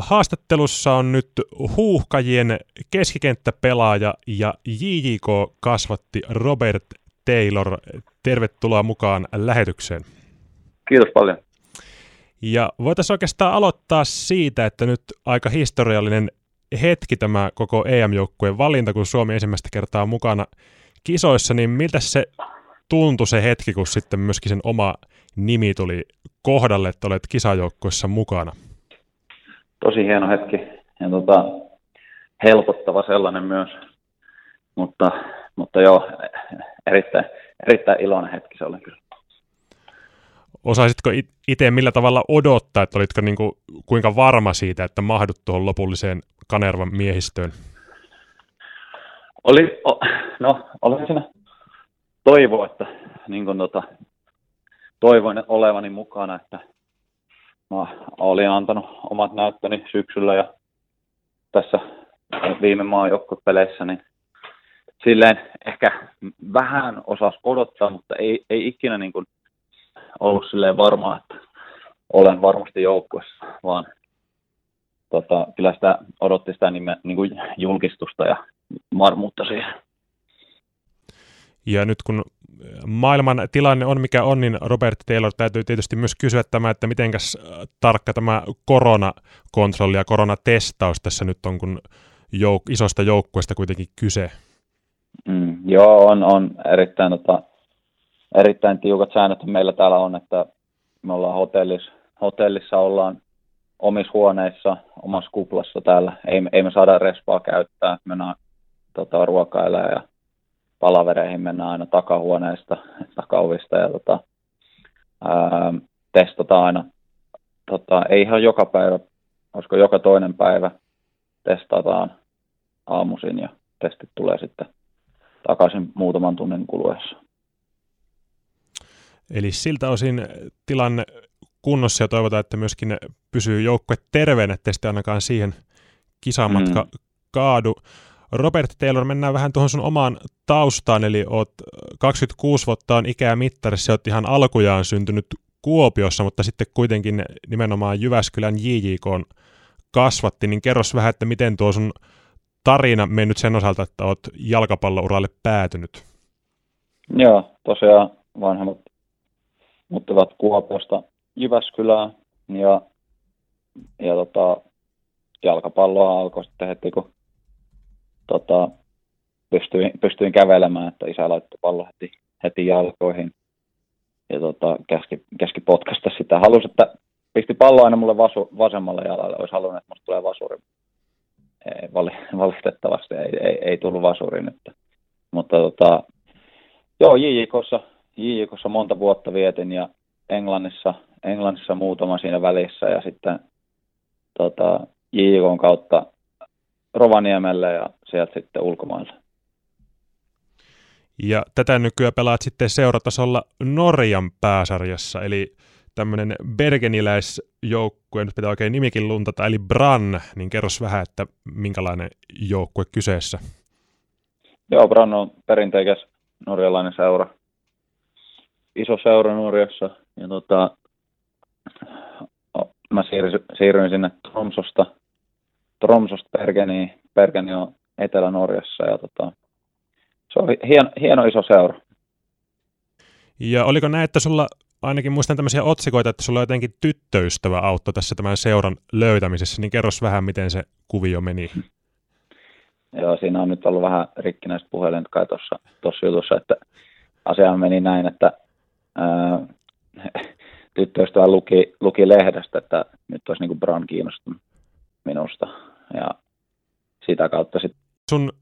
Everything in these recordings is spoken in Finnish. Haastattelussa on nyt Huuhkajien keskikenttäpelaaja ja JJK-kasvatti Robert Taylor. Tervetuloa mukaan lähetykseen. Kiitos paljon. Ja voitaisiin oikeastaan aloittaa siitä, että nyt aika historiallinen hetki tämä koko EM-joukkueen valinta, kun Suomi ensimmäistä kertaa mukana kisoissa, niin miltä se tuntui se hetki, kun sitten myöskin sen oma nimi tuli kohdalle, että olet kisajoukkueessa mukana? Tosi hieno hetki ja helpottava sellainen myös, mutta joo, erittäin iloinen hetki se oli kyllä. Osaisitko itse millä tavalla odottaa, että olitko kuinka varma siitä, että mahdut tuohon lopulliseen Kanervan miehistöön? Oli siinä toivoa, että toivoin olevani mukana, että mä olin antanut omat näyttöni syksyllä ja tässä viime maajoukkuepeleissä, niin silleen ehkä vähän osasi odottaa, mutta ei ikinä ollut silleen varmaa, että olen varmasti joukkueessa, vaan kyllä sitä odotti sitä julkistusta ja varmuutta siihen. Ja nyt kun maailman tilanne on mikä on, niin Robert Taylor täytyy tietysti myös kysyä tämä, että mitenkäs tarkka tämä koronakontrolli ja koronatestaus tässä nyt on, kun isosta joukkueesta kuitenkin kyse. Joo, on erittäin, erittäin tiukat säännöt meillä täällä on, että me ollaan hotellissa, ollaan omissa huoneissa, omassa kuplassa täällä. Ei me saada respaa käyttää, mennään ruokailemaan ja palavereihin mennään aina takahuoneesta, takauvista ja testataan aina. Ei ihan joka päivä, olisiko joka toinen päivä testataan aamuisin ja testit tulee sitten takaisin muutaman tunnin kuluessa. Eli siltä osin tilanne kunnossa ja toivotaan, että myöskin pysyy joukkue terveenä, ettei sitten ainakaan siihen kisamatka kaadu. Robert Taylor, mennään vähän tuohon sun omaan taustaan, eli oot 26 vuotta on ikää mittarissa, oot ihan alkujaan syntynyt Kuopiossa, mutta sitten kuitenkin nimenomaan Jyväskylän JJK:n kasvatti, niin kerros vähän, että miten tuo sun tarina mennyt sen osalta, että oot jalkapallouralle päätynyt. Joo, tosiaan vanhemmat muuttivat Kuopiosta Jyväskylään ja jalkapalloa alkoi sitten heti, kun pystyin kävelemään, että isä laittoi pallon heti jalkoihin ja käski potkaista sitä. Halusi, että pisti pallo aina mulle vasemmalle jalalle. Olisi halunnut, että musta tulee vasuri. Valitettavasti ei tullut vasuri nyt. Mutta joo, JJK:ssa monta vuotta vietin ja Englannissa muutama siinä välissä ja sitten JJK:n kautta Rovaniemelle ja sieltä sitten ulkomaille. Ja tätä nykyään pelaat sitten seuratasolla Norjan pääsarjassa, eli tämmöinen bergeniläisjoukkue, nyt pitää oikein nimikin luntata, eli Brann, niin kerros vähän, että minkälainen joukkue kyseessä? Joo, Brann on perinteikäs norjalainen seura. Iso seura Norjassa, ja mä siirryin sinne Tromsøsta Bergeniin. Bergeni on Etelä-Norjassa ja se on hieno iso seura. Ja oliko näin, että sulla, ainakin muistan tämmöisiä otsikoita, että sulla jotenkin tyttöystävä auttoi tässä tämän seuran löytämisessä, niin kerros vähän, miten se kuvio meni. Joo, siinä on nyt ollut vähän rikkinäistä puhelinta kai tuossa jutussa, että asia meni näin, että tyttöystävä luki lehdestä, että nyt olisi niin kuin Brann kiinnostunut minusta ja sitä kautta sitten. Sun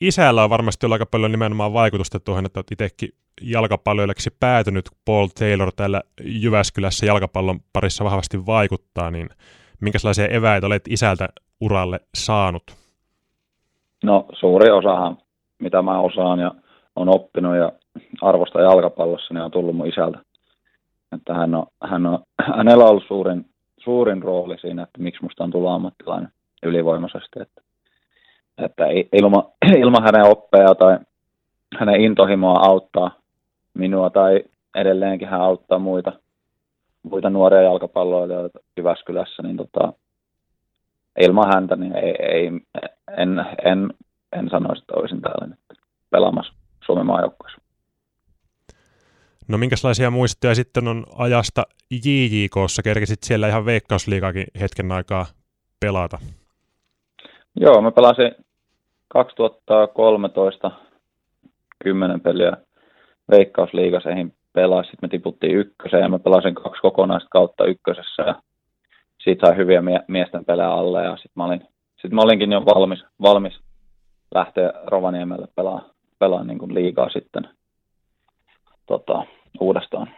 isällä on varmasti ollut aika paljon nimenomaan vaikutusta tuohon, että olet itsekin jalkapalloilijaksi päätynyt. Paul Taylor täällä Jyväskylässä jalkapallon parissa vahvasti vaikuttaa, niin minkälaisia eväitä olet isältä uralle saanut? No suuri osahan, mitä mä osaan ja on oppinut ja arvostan jalkapallossa, niin on tullut mun isältä. Että hänellä on ollut suurin rooli siinä, että miksi musta on tullut ammattilainen ylivoimaisesti, että ilman hänen oppeja tai hänen intohimoa auttaa minua tai edelleenkin hän auttaa muita nuoria jalkapalloilijoita Jyväskylässä, niin ilman häntä niin en sanoisi, että olisin täällä nyt pelaamassa Suomen maajoukkueessa. No minkälaisia muistoja sitten on ajasta JJK:ssa? Kerkisit siellä ihan Veikkausliigaakin hetken aikaa pelata? Joo, mä pelasin 2013 10 peliä Veikkausliigassa, eihin pelasin, sitten me tiputtiin ykköseen ja mä pelasin 2 kokonaista kautta ykkösessä ja siitä sai hyviä miesten pelejä alle ja sitten mä olinkin jo valmis lähteä Rovaniemelle pelaa niin kuin liigaa sitten uudestaan.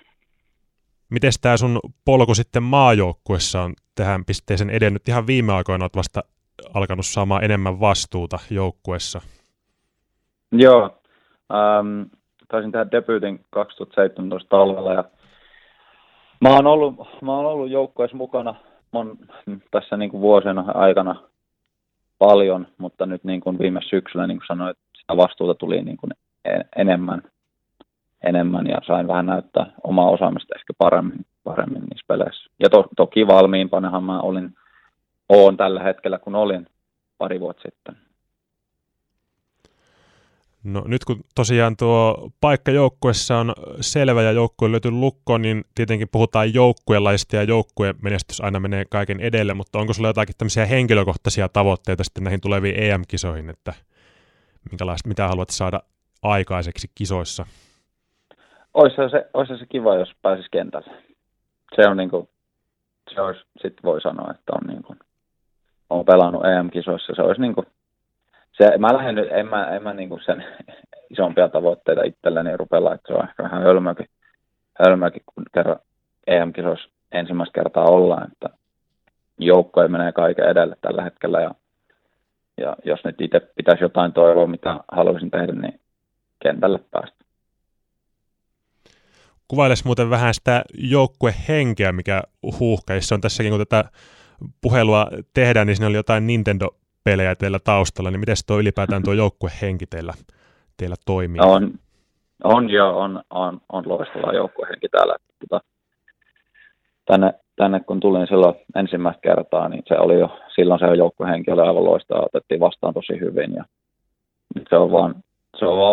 Miten tämä sun polku sitten maajoukkuessa on tähän pisteeseen edennyt? Ihan viime aikoina olet vasta alkanut saamaan enemmän vastuuta joukkuessa. Joo. Taisin tehdä debyytin 2017 talvella ja mä oon ollut joukkueessa mukana tässä niin kuin vuosien aikana paljon, mutta nyt niin kuin viime syksyllä niin kuin sanoin, sitä vastuuta tuli niin kuin enemmän ja sain vähän näyttää omaa osaamista ehkä paremmin niissä peleissä. Ja toki valmiimpanahan mä oon tällä hetkellä, kun olin pari vuotta sitten. No nyt kun tosiaan tuo paikka joukkuessa on selvä ja joukkue löytyy lukko, niin tietenkin puhutaan joukkuelaista ja joukkueen menestys aina menee kaiken edelle, mutta onko sulla jotakin tämmöisiä henkilökohtaisia tavoitteita sitten näihin tuleviin EM-kisoihin, että mitä haluat saada aikaiseksi kisoissa? Olisi se kiva, jos pääsisi kentälle. Se on niin kuin, se olisi, sit voi sanoa, että on niin kuin, on pelannut EM-kisoissa, se olisi niin kuin, se, mä lähden nyt, en mä niin kuin sen isompia tavoitteita itselleni rupella, että se on ehkä vähän hölmöäkin, kun kerran EM-kisoissa ensimmäistä kertaa ollaan, että joukkoja menee kaiken edelle tällä hetkellä, ja jos nyt itse pitäisi jotain toivoa, mitä haluaisin tehdä, niin kentälle päästä. Kuvailes muuten vähän sitä joukkuehenkeä, mikä Huuhkajissa on tässäkin, kun tätä puhelua tehdään, niin siinä oli jotain Nintendo-pelejä teillä taustalla, niin miten tuo ylipäätään tuo joukkuehenki teillä toimii? On loistava joukkuehenki täällä. Tänne kun tulin silloin ensimmäistä kertaa, niin se oli jo, silloin se joukkuehenki oli aivan loistava, otettiin vastaan tosi hyvin ja nyt se on vaan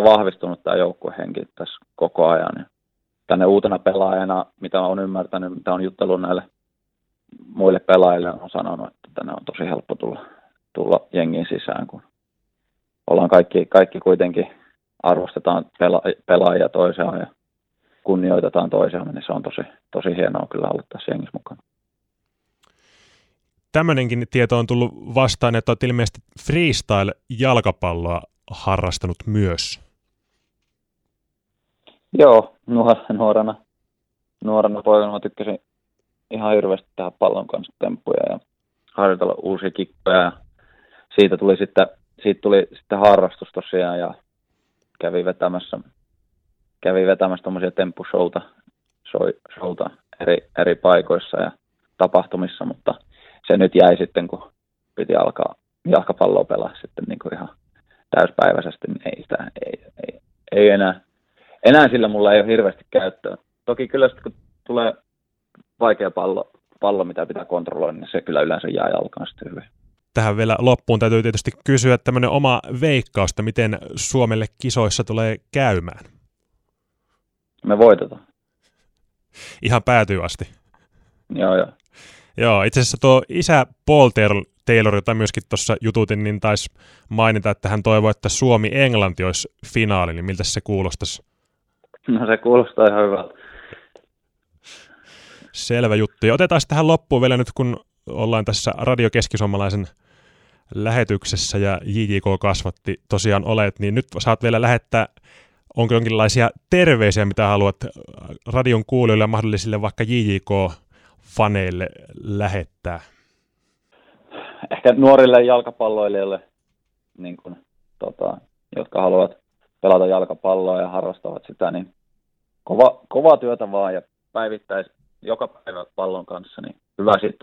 vahvistunut tämä joukkuehenki tässä koko ajan. Tänne uutena pelaajana, mitä olen ymmärtänyt, mitä olen juttellut näille muille pelaajille, on sanonut, että tänne on tosi helppo tulla jengiin sisään, kun ollaan kaikki kuitenkin arvostetaan pelaajia toisiaan ja kunnioitetaan toisiaan, niin se on tosi hienoa kyllä olla tässä jengissä mukana. Tämmöinenkin tieto on tullut vastaan, että olet ilmeisesti freestyle-jalkapalloa harrastanut myös. Joo, nuorena poikana mä tykkäsin ihan hirveästi tehdä pallon kanssa temppuja ja harjoitella uusia kikkoja. Ja siitä tuli sitten harrastus tosiaan ja kävin vetämässä tommosia temppushowta eri paikoissa ja tapahtumissa, mutta se nyt jäi sitten, kun piti alkaa jalkapalloa pelaa sitten niin kuin ihan täyspäiväisesti, niin ei enää. Enää sillä mulla ei ole hirveästi käyttöä. Toki kyllä sitten kun tulee vaikea pallo, mitä pitää kontrolloida, niin se kyllä yleensä jää jalkaan sitten hyvin. Tähän vielä loppuun täytyy tietysti kysyä tämmöinen oma veikkausta, miten Suomelle kisoissa tulee käymään. Me voitetaan. Ihan päätyy asti. Joo. Joo, itse asiassa tuo isä Paul Taylor, jota myöskin tuossa jututin, niin taisi mainita, että hän toivoi, että Suomi-Englanti olisi finaali, niin miltä se kuulostaisi? No se kuulostaa ihan hyvältä. Selvä juttu. Ja otetaan tähän loppuun vielä nyt, kun ollaan tässä Radio Keskisuomalaisen lähetyksessä ja JJK kasvatti tosiaan olet, niin nyt saat vielä lähettää, onko jonkinlaisia terveisiä, mitä haluat radion kuulijoille ja mahdollisille vaikka JJK-faneille lähettää? Ehkä nuorille jalkapalloilijoille, niin kuin, jotka haluavat pelata jalkapalloa ja harrastavat sitä, niin kovaa työtä vaan ja päivittäis joka päivä pallon kanssa, niin hyvä siitä